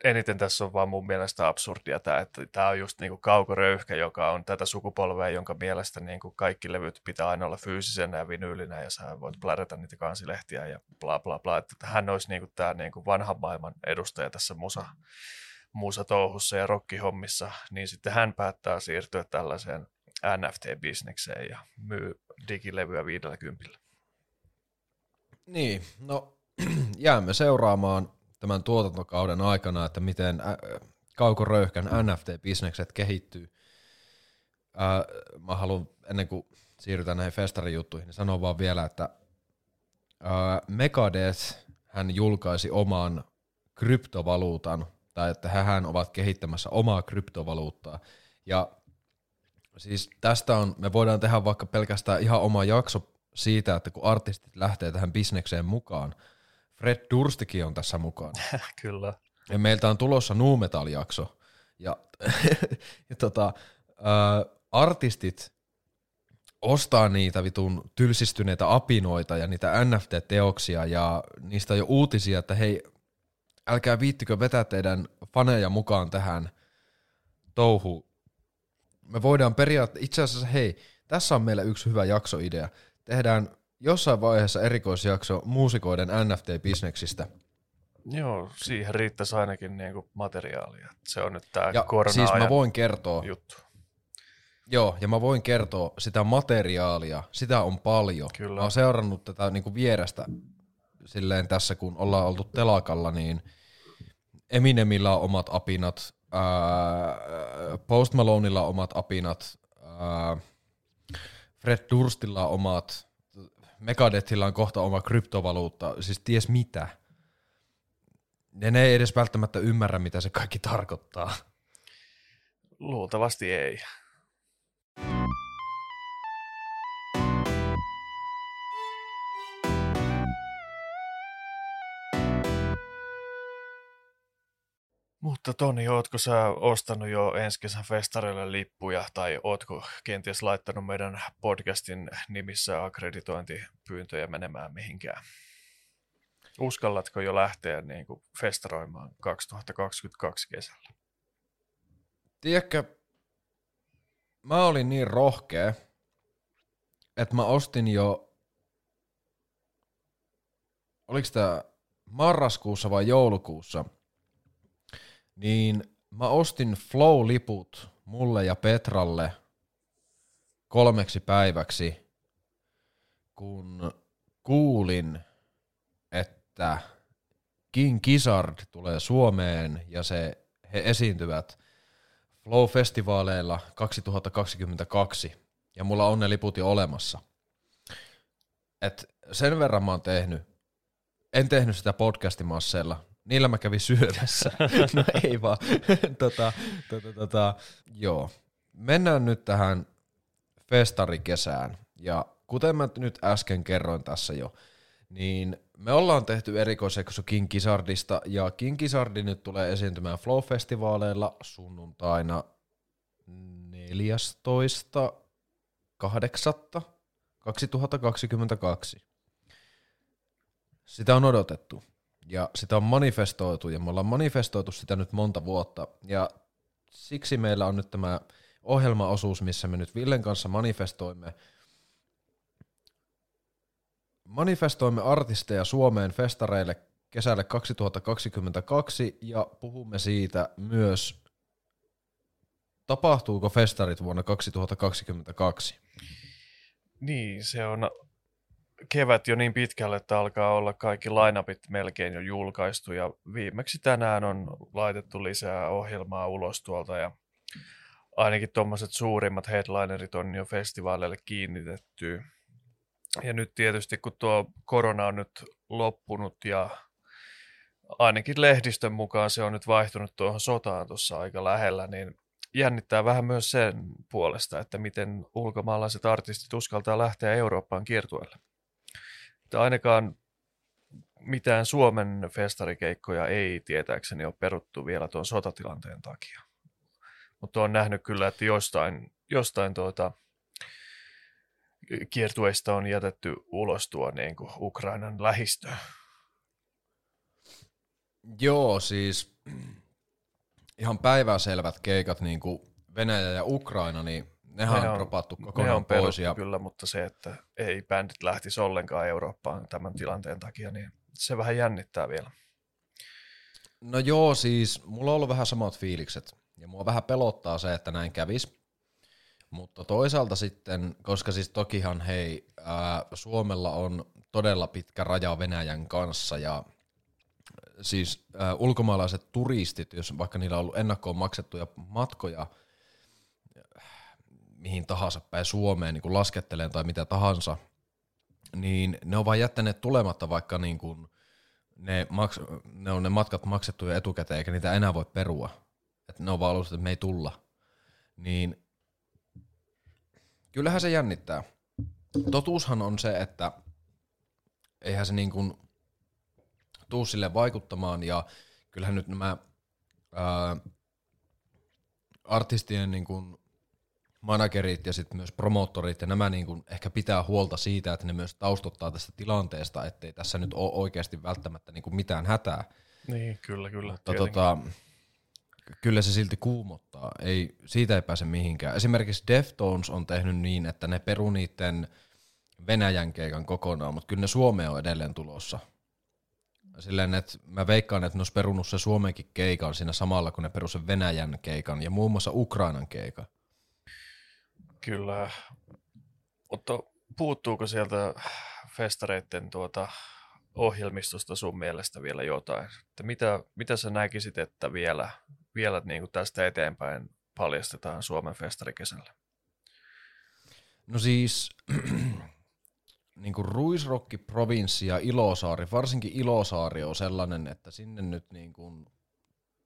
eniten tässä on vaan mun mielestä absurdia tämä, että tämä on just niinku Kauko Röyhkä, joka on tätä sukupolvea, jonka mielestä niinku kaikki levyt pitää aina olla fyysisenä ja vinyylinä, ja sä voit plärätä niitä kansilehtiä ja bla bla bla. Että hän olisi niinku tämä niinku vanhan maailman edustaja tässä musatouhussa ja rockihommissa, niin sitten hän päättää siirtyä tällaiseen NFT-bisnekseen ja myy digilevyä 50. Niin, no jäämme seuraamaan tämän tuotantokauden aikana, että miten Kauko Röyhkän NFT-bisnekset kehittyy. Mä haluan, ennen kuin siirrytään näihin festarijuttuihin, niin sanon vaan vielä, että Megadeth hän julkaisi oman kryptovaluutan, tai että hehän ovat kehittämässä omaa kryptovaluuttaa. Ja siis tästä on, me voidaan tehdä vaikka pelkästään ihan oma jakso siitä, että kun artistit lähtee tähän bisnekseen mukaan. Fred Durstikin on tässä mukaan. Kyllä. Ja meiltä on tulossa Nu Metal-jakso. Ja artistit ostaa niitä vitun tylsistyneitä apinoita ja niitä NFT-teoksia, ja niistä on jo uutisia, että hei, älkää viittikö vetää teidän faneja mukaan tähän touhuun. Me voidaan periaatteessa, itse asiassa hei, tässä on meillä yksi hyvä jaksoidea. Tehdään jossain vaiheessa erikoisjakso muusikoiden NFT-bisneksistä. Joo, siihen riittäisi ainakin niinku materiaalia. Se on nyt tää korona-ajan siis mä voin kertoa juttu. Joo, ja mä voin kertoa sitä materiaalia, sitä on paljon. Kyllä. Mä oon seurannut tätä niinku vierestä. Silleen tässä, kun ollaan oltu telakalla, niin Eminemillä on omat apinat, Post Malonella on omat apinat, Fred Durstilla on omat, Megadethilla on kohta oma kryptovaluutta, siis ties mitä. Ja ne ei edes välttämättä ymmärrä, mitä se kaikki tarkoittaa. Luultavasti ei. Toni, ootko sä ostanut jo ensi kesän festarille lippuja tai ootko kenties laittanut meidän podcastin nimissä akkreditointipyyntöjä menemään mihinkään? Uskallatko jo lähteä niin kuin festaroimaan 2022 kesällä? Tiedätkö, mä olin niin rohkea, että mä ostin jo, oliko tää marraskuussa vai joulukuussa, niin mä ostin Flow-liput mulle ja Petralle 3 päiväksi, kun kuulin, että King Gizzard tulee Suomeen ja he esiintyvät Flow-festivaaleilla 2022, ja mulla on ne liput jo olemassa. Et sen verran mä oon tehnyt. En tehnyt sitä podcastimasseilla. Niillä mä kävin syömässä. No ei vaan. Joo. Mennään nyt tähän festarikesään. Ja kuten mä nyt äsken kerroin tässä jo, niin me ollaan tehty erikoisjakso King Gizzardista, ja King Gizzard nyt tulee esiintymään Flow-festivaaleilla sunnuntaina 14.8.2022. Sitä on odotettu, ja sitä on manifestoitu, ja me ollaan manifestoitu sitä nyt monta vuotta, ja siksi meillä on nyt tämä ohjelmaosuus, missä me nyt Villen kanssa manifestoimme artisteja Suomeen festareille kesälle 2022 ja puhumme siitä myös, tapahtuuko festarit vuonna 2022. Niin, se on kevät jo niin pitkälle, että alkaa olla kaikki line-upit melkein jo julkaistu ja viimeksi tänään on laitettu lisää ohjelmaa ulos tuolta ja ainakin tuommoiset suurimmat headlinerit on jo festivaaleille kiinnitetty. Ja nyt tietysti, kun tuo korona on nyt loppunut ja ainakin lehdistön mukaan se on nyt vaihtunut tuohon sotaan tuossa aika lähellä, niin jännittää vähän myös sen puolesta, että miten ulkomaalaiset artistit uskaltaa lähteä Eurooppaan kiertueelle. Että ainakaan mitään Suomen festarikeikkoja ei tietääkseni ole peruttu vielä tuon sotatilanteen takia. Mutta olen nähnyt kyllä, että jostain kiertueista on jätetty ulos tuo niin kuin Ukrainan lähistö. Joo, siis ihan päivänselvät keikat niin kuin Venäjä ja Ukraina, niin nehän on dropattu kokonaan pois. Ja kyllä, mutta se, että ei bändit lähtisi ollenkaan Eurooppaan tämän tilanteen takia, niin se vähän jännittää vielä. No joo, siis mulla on ollut vähän samat fiilikset ja mua vähän pelottaa se, että näin kävisi. Mutta toisaalta sitten, koska siis tokihan hei, Suomella on todella pitkä raja Venäjän kanssa ja siis ulkomaalaiset turistit, jos vaikka niillä on ollut ennakkoon maksettuja matkoja mihin tahansa päin Suomeen niin kuin lasketteleen tai mitä tahansa, niin ne on vaan jättäneet tulematta, vaikka niin kuin ne on ne matkat maksettu jo etukäteen eikä niitä enää voi perua. Et ne on vaan ollut, että me ei tulla. Niin kyllähän se jännittää. Totuushan on se, että eihän se niin kuin tuu sille vaikuttamaan ja kyllähän nyt nämä artistien niin kuin managerit ja sitten myös promoottorit ja nämä niin kuin ehkä pitää huolta siitä, että ne myös taustottaa tästä tilanteesta, ettei tässä nyt ole oikeasti välttämättä niin kuin mitään hätää. Niin, kyllä. Mutta kyllä se silti kuumottaa, siitä ei pääse mihinkään. Esimerkiksi Deftones on tehnyt niin, että ne peru niiden Venäjän keikan kokonaan, mutta kyllä ne Suomeen on edelleen tulossa. Silleen, että mä veikkaan, että ne olisi perunut se Suomenkin keikan siinä samalla, kun ne peru sen Venäjän keikan ja muun muassa Ukrainan keikan. Kyllä, mutta puuttuuko sieltä festareiden ohjelmistosta sun mielestä vielä jotain? Että mitä sä näkisit, että vielä niin kuin tästä eteenpäin paljastetaan Suomen festarikesällä? No siis niin kuin Ruisrock, Provinssi ja Ilosaari, varsinkin Ilosaari on sellainen, että sinne nyt niin kuin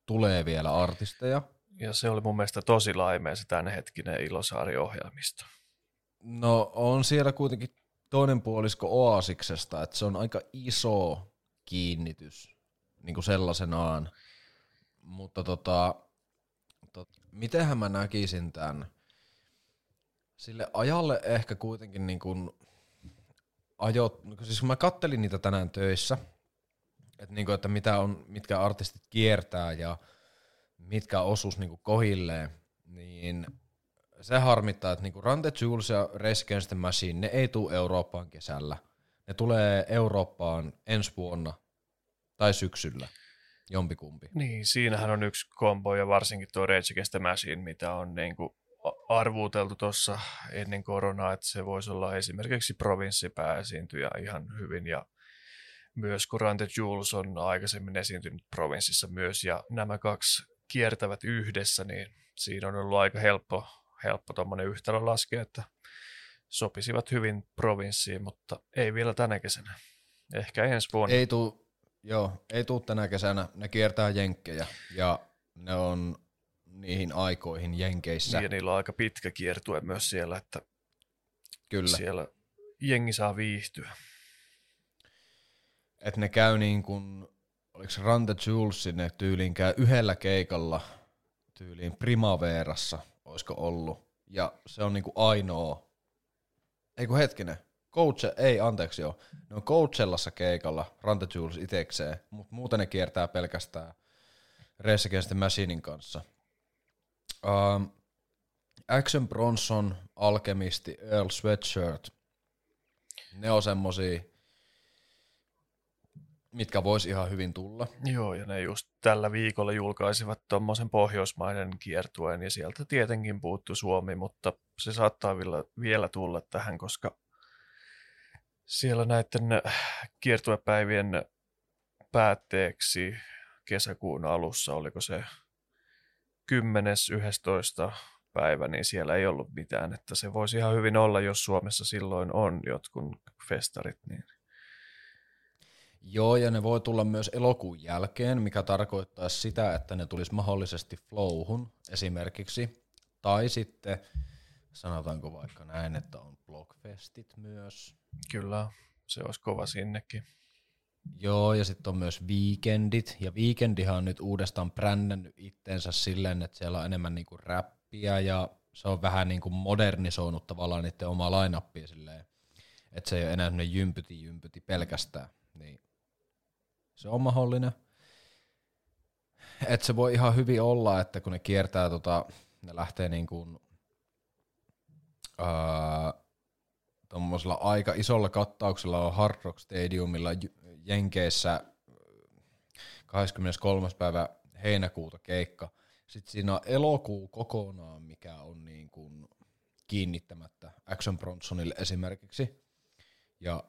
tulee vielä artisteja. Ja se oli mun mielestä tosi laimea se tämänhetkinen Ilosaari-ohjelmisto. No on siellä kuitenkin toinen puolisko Oasiksesta, että se on aika iso kiinnitys niin kuin sellaisenaan. Mutta mitenhän mä näkisin tämän? Sille ajalle ehkä kuitenkin niin kuin siis mä kattelin niitä tänään töissä, että niinku, että mitkä artistit kiertää ja mitkä osuus niinku kohilleen, niin se harmittaa, että niinku Run the Jewels ja Rage Against the Machine, ne ei tule Eurooppaan kesällä. Ne tulee Eurooppaan ensi vuonna tai syksyllä, jompikumpi. Niin, siinähän on yksi kombo ja varsinkin tuo Rage Against the Machine, mitä on niinku arvuuteltu tuossa ennen koronaa, että se voisi olla esimerkiksi Provinssi pääesiintyjä ihan hyvin, ja myös kun Run the Jewels on aikaisemmin esiintynyt Provinssissa myös, ja nämä kaksi kiertävät yhdessä, niin siinä on ollut aika helppo tuommoinen yhtälö laskea, että sopisivat hyvin Provinssiin, mutta ei vielä tänä kesänä. Ehkä ensi vuonna. Ei tule tänä kesänä. Ne kiertää jenkkejä, ja ne on niihin aikoihin jenkeissä. Ja niillä on aika pitkä kiertue myös siellä, että kyllä, siellä jengi saa viihtyä. Että ne käy niin kuin, oliko Run the Jewels, ne tyyliin käy yhdellä keikalla, tyyliin Primaverassa, olisiko ollut. Ja se on niin kuin ainoa, ne on Coachellassa keikalla, Run the Jewels itekseen, mutta muuten ne kiertää pelkästään Rage Against the Machinein kanssa. Action Bronson, Alchemisti, Earl Sweatshirt, ne on semmosia, mitkä vois ihan hyvin tulla. Joo, ja ne just tällä viikolla julkaisivat tommosen pohjoismainen kiertueen, ja sieltä tietenkin puuttu Suomi, mutta se saattaa vielä tulla tähän, koska siellä näiden kiertuepäivien päätteeksi kesäkuun alussa, oliko se 10.11. päivä, niin siellä ei ollut mitään, että se voisi ihan hyvin olla, jos Suomessa silloin on jotkun festarit, niin. Joo, ja ne voi tulla myös elokuun jälkeen, mikä tarkoittaa sitä, että ne tulisi mahdollisesti Flowhun esimerkiksi, tai sitten sanotaanko vaikka näin, että on blogfestit myös. Kyllä, se olisi kova sinnekin. Joo, ja sitten on myös viikendit, ja viikendihan on nyt uudestaan brännännyt itteensä silleen, että siellä on enemmän niinku räppiä, ja se on vähän niinku modernisoinut tavallaan niiden omaa line-upia silleen, että se ei ole enää semmoinen jympyti pelkästään, niin se on mahdollinen. Että se voi ihan hyvin olla, että kun ne kiertää ne lähtee niinku tommosella aika isolla kattauksella on Hard Rock Stadiumilla Jenkeissä 23. päivä heinäkuuta keikka. Sitten siinä on elokuu kokonaan, mikä on niin kuin kiinnittämättä Action Bronsonille esimerkiksi. Ja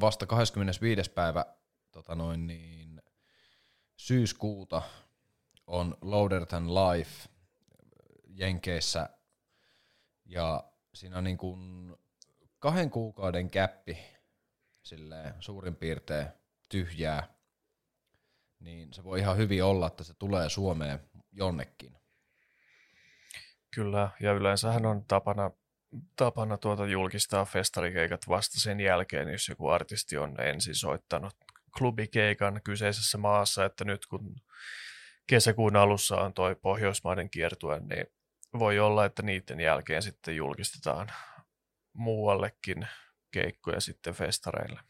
vasta 25. päivä syyskuuta on Louder Than Life Jenkeissä. Ja siinä on niin kuin 2 kuukauden gäppi silleen suurin piirtein tyhjää, niin se voi ihan hyvin olla, että se tulee Suomeen jonnekin. Kyllä, ja yleensähän on tapana julkistaa festarikeikat vasta sen jälkeen, jos joku artisti on ensin soittanut klubikeikan kyseisessä maassa, että nyt kun kesäkuun alussa on toi pohjoismainen kiertue, niin voi olla, että niiden jälkeen sitten julkistetaan muuallekin keikkoja sitten festareille.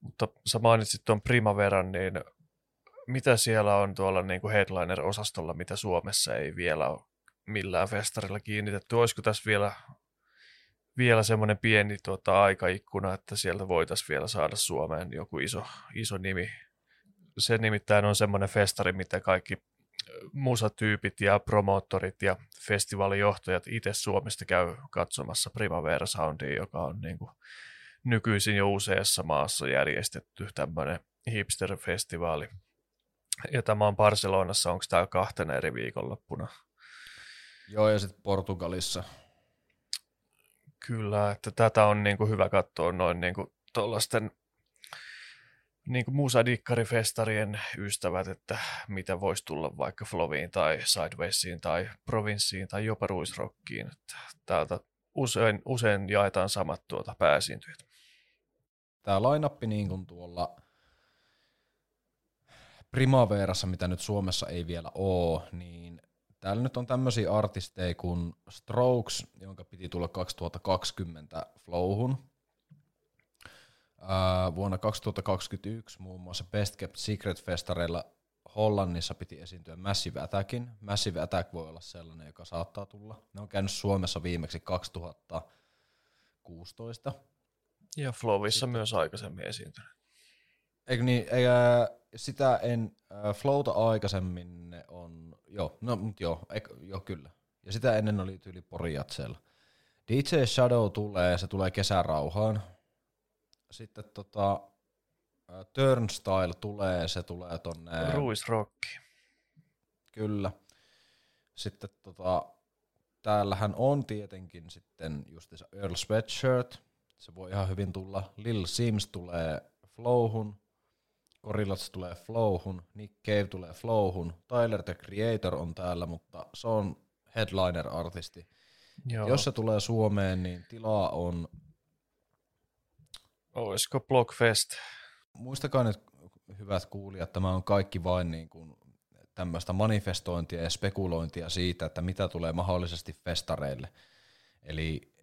Mutta sä mainitsit tuon Primaveran, niin mitä siellä on tuolla niin kuin headliner-osastolla, mitä Suomessa ei vielä ole millään festarilla kiinnitetty? Olisiko tässä vielä semmoinen pieni aikaikkuna, että sieltä voitaisiin vielä saada Suomeen joku iso nimi? Se nimittäin on semmoinen festari, mitä kaikki musatyypit ja promoottorit ja festivaalijohtajat itse Suomesta käy katsomassa Primavera Soundia, joka on niin kuin nykyisin jo useassa maassa järjestetty tämmöinen hipster-festivaali. Ja tämä on Barcelonassa, onko tämä 2 eri viikonloppuna? Joo, ja sitten Portugalissa. Kyllä, että tätä on niin kuin hyvä katsoa noin niin kuin tuollaisten niin kuin musadikkarifestarien ystävät, että mitä voisi tulla vaikka Flowiin tai Sidewaysiin tai Provinssiin tai jopa Ruisrockiin. Että täältä usein jaetaan samat pääesiintyjät. Tämä line-up niin kuin tuolla Primaverassa, mitä nyt Suomessa ei vielä ole, niin täällä nyt on tämmöisiä artisteja kuin Strokes, jonka piti tulla 2020 Flowhun. Vuonna 2021 muun muassa Best Kept Secret-festareilla Hollannissa piti esiintyä Massive Attackin. Massive Attack voi olla sellainen, joka saattaa tulla. Ne on käynyt Suomessa viimeksi 2016. Ja Flowissa sitten myös aikaisemmin esiintynyt. Eikö niin, sitä en, Flowta aikaisemmin on, joo, no mut joo, joo kyllä. Ja sitä ennen oli tyyli Porijat siellä. DJ Shadow tulee, se tulee kesärauhaan. Sitten Turnstile tulee, se tulee tonne Ruisrockiin. Kyllä. Sitten täällähän on tietenkin sitten justiinsa Earl Sweatshirt, se voi ihan hyvin tulla. Lil Sims tulee Flowhun, Gorillaz tulee Flowhun, Nick Cave tulee Flowhun, Tyler the Creator on täällä, mutta se on headliner-artisti. Joo. Jos se tulee Suomeen, niin tilaa on... Olisiko Blockfest? Muistakaa nyt, hyvät kuulijat, tämä on kaikki vain niin kuin tämmöistä manifestointia ja spekulointia siitä, että mitä tulee mahdollisesti festareille. Eli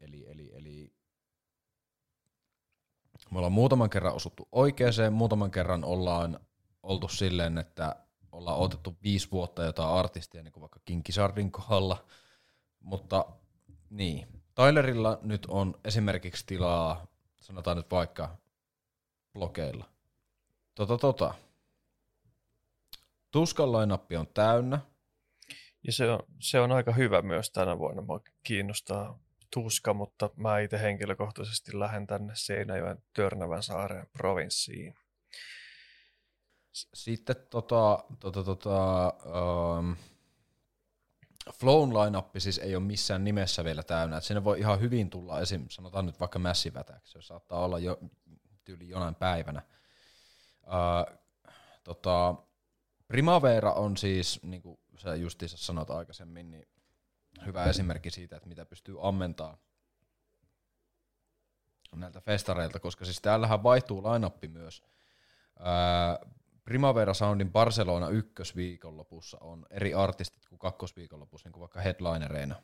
me ollaan muutaman kerran osuttu oikeeseen, muutaman kerran ollaan oltu silleen, että ollaan odotettu 5 vuotta jotain artistia, niin kuin vaikka King Gizzardin kohdalla, mutta niin. Tylerilla nyt on esimerkiksi tilaa, sanotaan nyt vaikka blogeilla. Tuskan line-appi on täynnä. Ja se on aika hyvä myös tänä vuonna. Mua kiinnostaa Tuska, mutta mä itse henkilökohtaisesti lähden tänne Seinäjoen Törnävän saaren Provinssiin. Sitten Flown line-appi siis ei ole missään nimessä vielä täynnä. Et sinne voi ihan hyvin tulla esim. Sanotaan nyt vaikka Massive Attack. Se saattaa olla jo tyyli jonain päivänä. Primavera on siis, niin kuin sä justiinsa sanot aikaisemmin, niin hyvä esimerkki siitä, että mitä pystyy ammentaa näiltä festareilta, koska siis täällähän vaihtuu line-appi myös. Primavera Soundin Barcelona ykkösviikonlopussa on eri artistit kuin kakkosviikonlopussa, niin kuin vaikka headlinereina.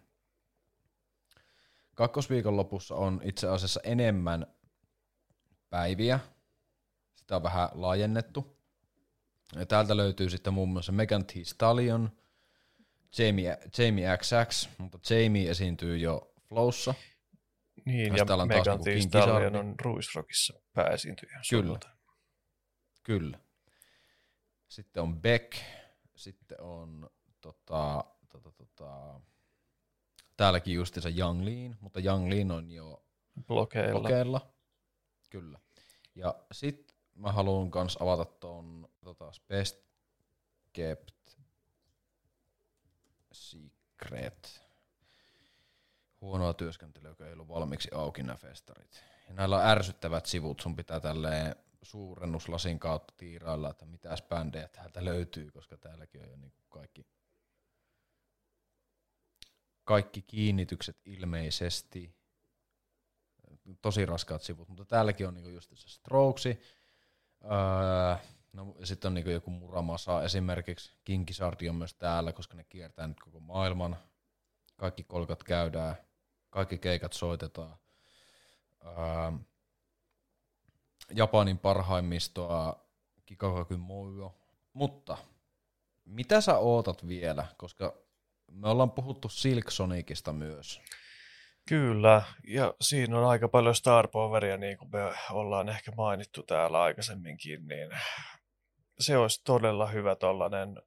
Kakkosviikonlopussa on itse asiassa enemmän päiviä, sitä on vähän laajennettu. Ja täältä löytyy sitten muun muassa Megan Thee Stallion, Jamie XX, mutta Jamie esiintyy jo Flowssa. Niin, ja Megan Thee Stallion on Ruisrockissa pääesiintyjä. Kyllä. Kyllä. Sitten on Beck, sitten on täälläkin justiinsa Young Lean, mutta Young Lean on jo blokeilla. Kyllä. Ja sitten mä haluan kans avata ton Best Kept Secret. Huonoa työskentelyä, kun ei ollut valmiiksi auki nämä festarit. Ja näillä on ärsyttävät sivut, sun pitää tälleen suurennuslasin kautta tiirailla, että mitäs bändejä täältä löytyy, koska täälläkin on jo niin kuin kaikki kiinnitykset ilmeisesti. Tosi raskaat sivut, mutta täälläkin on niin kuin just se Strokesi. No, sitten on niin kuin joku Muramasa esimerkiksi. King Gizzard on myös täällä, koska ne kiertää nyt koko maailman. Kaikki kolkat käydään, kaikki keikat soitetaan. Japanin parhaimmistoa, Kikakakyn Moyo. Mutta mitä sä ootat vielä, koska me ollaan puhuttu Silk Sonicista myös. Kyllä, ja siinä on aika paljon Star Poweria, niin kuin me ollaan ehkä mainittu täällä aikaisemminkin, niin se olisi todella hyvä tollainen,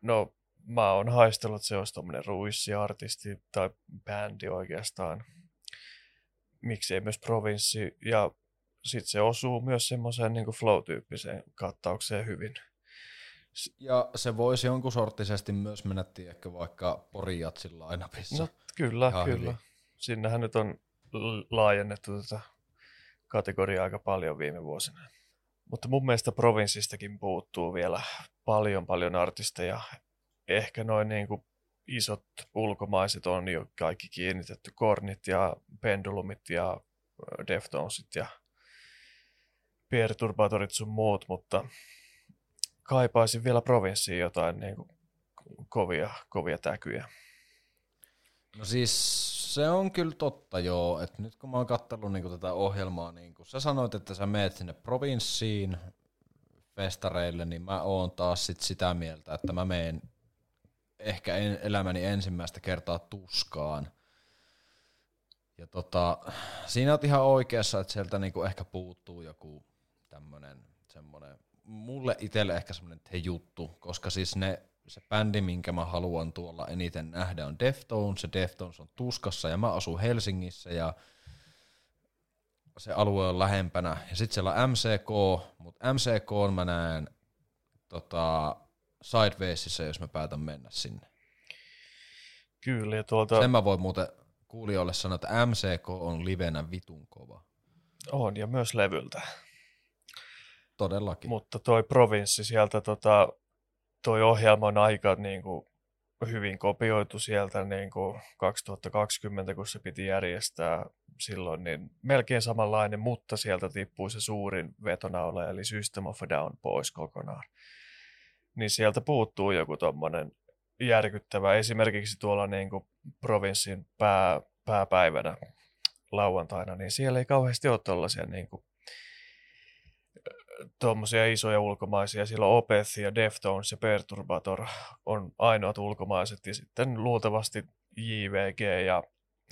no mä oon haistellut, että se olisi tommoinen ruissiartisti tai bändi oikeastaan, miksei myös Provinssi, ja sitten se osuu myös semmoiseen niin kuin flow-tyyppiseen kattaukseen hyvin. Ja se voisi jonkun sorttisesti myös mennä ehkä vaikka Porijatsin lainapissa. No, kyllä. Sinnähän nyt on laajennettu tätä kategoriaa aika paljon viime vuosina. Mutta mun mielestä Provinssistakin puuttuu vielä paljon artisteja. Ehkä noin niin kuin isot ulkomaiset on jo kaikki kiinnitetty. Kornit ja Pendulumit ja Deftonesit ja Perturbaatorit sun muut, mutta kaipaisin vielä Provinssiin jotain niin kuin kovia täkyjä. No siis se on kyllä totta joo, että nyt kun mä oon katsellut niin kuin tätä ohjelmaa, niin kuin sä sanoit, että sä meet sinne Provinssiin festareille, niin mä oon taas sit sitä mieltä, että mä meen ehkä elämäni ensimmäistä kertaa Tuskaan. Ja siinä on ihan oikeassa, että sieltä niinku ehkä puuttuu joku tämmönen semmonen, mulle itselle ehkä semmonen juttu, koska siis se bändi, minkä mä haluan tuolla eniten nähdä on Deftones, ja Deftones on Tuskassa, ja mä asun Helsingissä, ja se alue on lähempänä, ja sit siellä on MCK, mutta MCK on mä näen Sidewaysissa, jos mä päätän mennä sinne. Kyllä, ja sen mä voin muuten kuulijoille sanoa, että MCK on livenä vitun kova. On, ja myös levyltä. Todellakin. Mutta toi Provinssi sieltä, toi ohjelma on aika niin kuin hyvin kopioitu sieltä niin kuin 2020, kun se piti järjestää silloin, niin melkein samanlainen, mutta sieltä tippui se suurin vetonaula, eli System of a Down pois kokonaan. Niin sieltä puuttuu joku tommonen järkyttävä. Esimerkiksi tuolla niin kuin Provinssin pääpäivänä lauantaina, niin siellä ei kauheasti ole tuollaisia niin kuin tuommoisia isoja ulkomaisia. Siellä on Opeth ja Deftones ja Perturbator on ainoat ulkomaiset. Ja sitten luultavasti JVG ja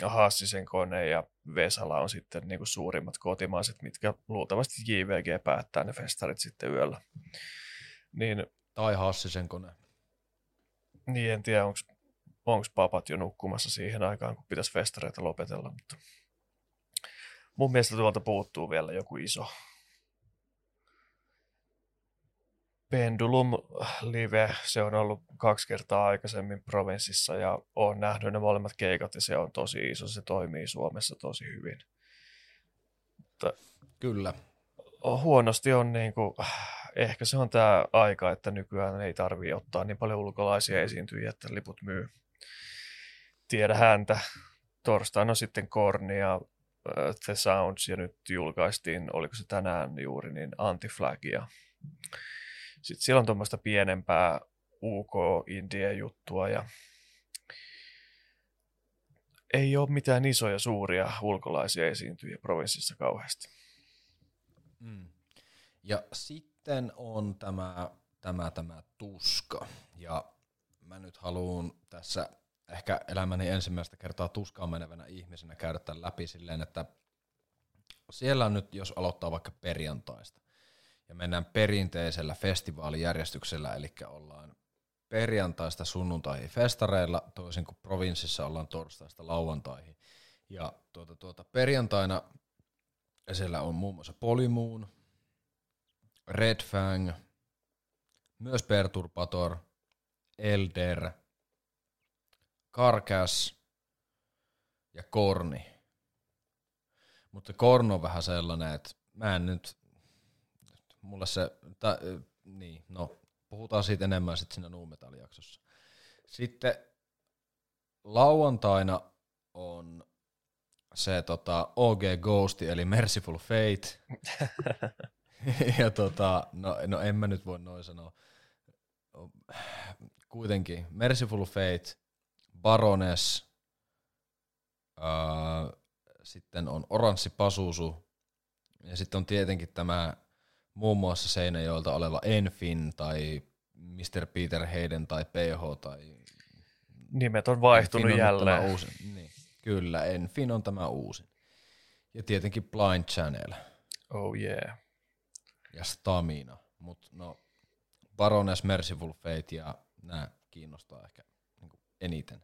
Hassisen kone ja Vesala on sitten niin kuin suurimmat kotimaiset, mitkä luultavasti JVG päättää ne festarit sitten yöllä. Niin, tai Hassisen kone. Niin, en tiedä, onko papat jo nukkumassa siihen aikaan, kun pitäisi festareita lopetella, mutta mun mielestä tuolta puuttuu vielä joku iso. Pendulum Live, se on ollut 2 kertaa aikaisemmin Provinssissa ja olen nähnyt ne molemmat keikat ja se on tosi iso, se toimii Suomessa tosi hyvin. Mutta kyllä. Huonosti on niinku, ehkä se on tämä aika, että nykyään ei tarvitse ottaa niin paljon ulkolaisia esiintyjiä, että liput myy. Tiedä häntä. Torstaina sitten Kornia, The Sounds ja nyt julkaistiin, oliko se tänään juuri, niin Anti-Flagia. Sitten siellä on tuommoista pienempää UK-indie-juttua ja ei ole mitään isoja suuria ulkolaisia esiintyjiä Provinssissa kauheasti. Mm. Ja sitten on tämä Tuska. Ja mä nyt haluan tässä ehkä elämäni ensimmäistä kertaa Tuskaan menevänä ihmisenä käydä tämän läpi silleen, että siellä nyt, jos aloittaa vaikka perjantaista ja mennään perinteisellä festivaalijärjestyksellä, eli ollaan perjantaista sunnuntaihin festareilla, toisin kuin Provinssissa ollaan torstaista lauantaihin. Ja perjantaina siellä on muun muassa Polymoon, Red Fang, myös Perturbator, Elder, Carcass ja Korni. Mutta Korn on vähän sellainen, että mä en nyt, mulle se, niin, no, puhutaan siitä enemmän sitten siinä nu-metallijaksossa. Sitten lauantaina on se OG Ghosti eli Mercyful Fate. Ja no en mä nyt voi noin sanoa. Kuitenkin Mercyful Fate, Baroness, sitten on Oranssi Pasusu ja sitten on tietenkin tämä muun muassa Seinäjoelta oleva Enfin tai Mr. Peter Hayden tai PH tai nimet on vaihtunut jälleen. Uusi, niin. Kyllä, Enfin on tämä uusin. Ja tietenkin Blind Channel. Oh yeah. Ja Stamina. Mutta no, Baroness, Mercyful Fate ja nämä kiinnostaa ehkä niinku eniten.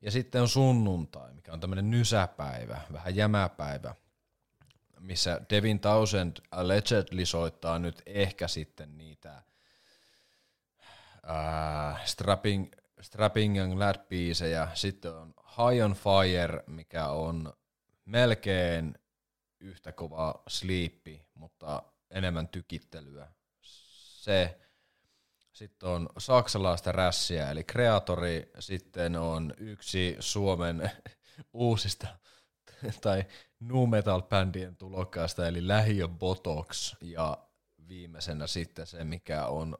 Ja sitten on sunnuntai, mikä on tämmöinen nysäpäivä, vähän jämäpäivä, missä Devin Townsend allegedly soittaa nyt ehkä sitten niitä Strapping Young Lad-biisejä. Sitten on High on Fire, mikä on melkein yhtä kova Sleepy, mutta enemmän tykittelyä. Se. Sitten on saksalaista rässiä, eli Kreatori. Sitten on yksi Suomen uusista tai nu metal-bändien tulokkaasta, eli Lähiö Botox. Ja viimeisenä sitten se, mikä on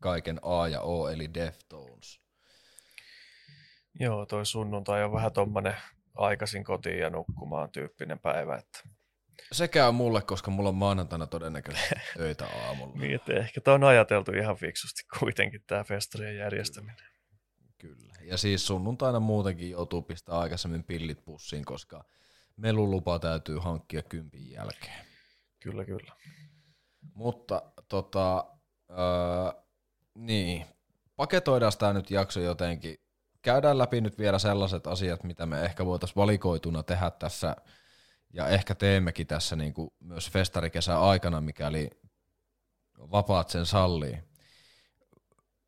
kaiken A ja O, eli Deftones. Joo, toi sunnuntai on vähän tommonen aikaisin kotiin ja nukkumaan tyyppinen päivä. Että... Se käy mulle, koska mulla on maanantaina todennäköisesti töitä aamulla. Niin, ehkä tämä on ajateltu ihan fiksusti kuitenkin, tämä festarien järjestäminen. Kyllä. Ja siis sunnuntaina muutenkin joutuu pistää aikaisemmin pillit pussiin, koska melulupa täytyy hankkia 10 jälkeen. Kyllä, kyllä. Mutta niin, paketoidaan tämä nyt jakso jotenkin. Käydään läpi nyt vielä sellaiset asiat, mitä me ehkä voitaisiin valikoituna tehdä tässä ja ehkä teemmekin tässä niin kuin myös festarikesän aikana, mikäli vapaat sen sallii.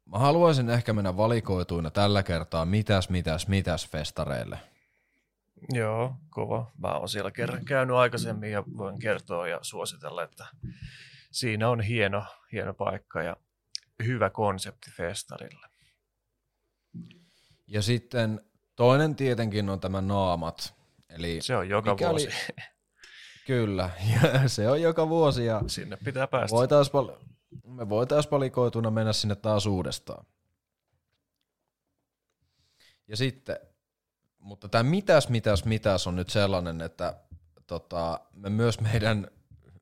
Mä haluaisin ehkä mennä valikoituina tällä kertaa mitäs festareille. Joo, kova. Mä oon siellä kerran käynyt aikaisemmin ja voin kertoa ja suositella, että siinä on hieno paikka ja hyvä konsepti festarille. Ja sitten toinen tietenkin on tämä naamat. Eli se on joka vuosi. Kyllä, ja se on joka vuosi. Ja sinne pitää päästä. Me voitaisiin valikoituna mennä sinne taas uudestaan. Ja sitten, mutta tämä mitäs on nyt sellainen, että me myös meidän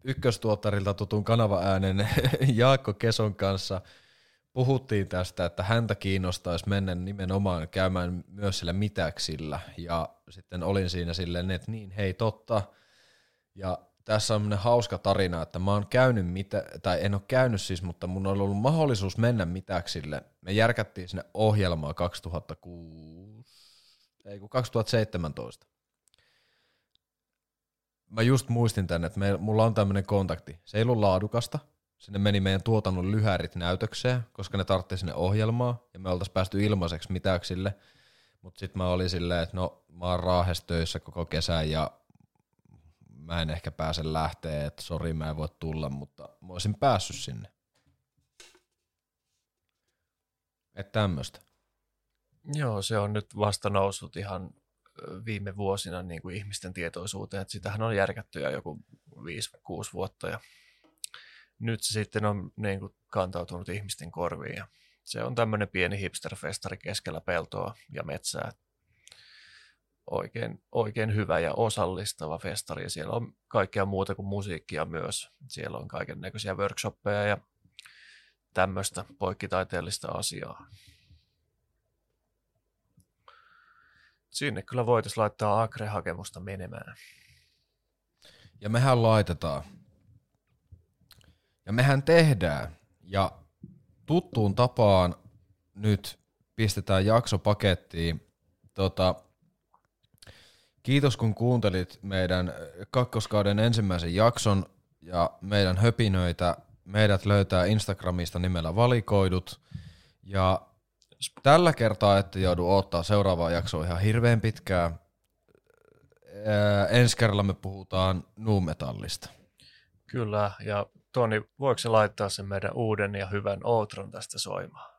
ykköstuottarilta tutun kanavaäänen Jaakko Keson kanssa puhuttiin tästä, että häntä kiinnostaisi mennä nimenomaan käymään myös sillä mitäksillä. Ja sitten olin siinä silleen, että niin hei totta. Ja tässä on hauska tarina, että mä oon käynyt mutta mun on ollut mahdollisuus mennä mitäksille. Me järkättiin sinne ohjelmaa 2017. Mä just muistin tänne, että mulla on tämmönen kontakti. Se ei ollut laadukasta. Sinne meni meidän tuotannon lyhärit näytökseen, koska ne tarvittiin sinne ohjelmaa, ja me oltaisiin päästy ilmaiseksi mitäksille. Mutta sitten mä olin silleen, että no, mä oon Raahessa töissä koko kesän, ja mä en ehkä pääse lähteä, että sori, mä en voi tulla, mutta mä olisin päässyt sinne. Että tämmöistä. Joo, se on nyt vasta noussut ihan viime vuosina niin kuin ihmisten tietoisuuteen, että sitähän on järkätty jo joku 5-6 vuotta, ja nyt se sitten on niin kuin kantautunut ihmisten korviin ja se on tämmöinen pieni hipsterfestari keskellä peltoa ja metsää. Oikein hyvä ja osallistava festari. Siellä on kaikkea muuta kuin musiikkia myös. Siellä on kaiken näköisiä workshoppeja ja tämmöistä poikkitaiteellista asiaa. Sinne kyllä voitaisiin laittaa Acre-hakemusta menemään. Ja mehän laitetaan. Ja mehän tehdään, ja tuttuun tapaan nyt pistetään jakso pakettiin. Kiitos kun kuuntelit meidän kakkoskauden ensimmäisen jakson ja meidän höpinöitä. Meidät löytää Instagramista nimellä valikoidut. Ja tällä kertaa ette joudu odottaa seuraavaa jaksoa ihan hirveän pitkään. Ensi kerralla me puhutaan nu-metallista. Kyllä, ja Toni, voiko se laittaa sen meidän uuden ja hyvän outron tästä soimaan?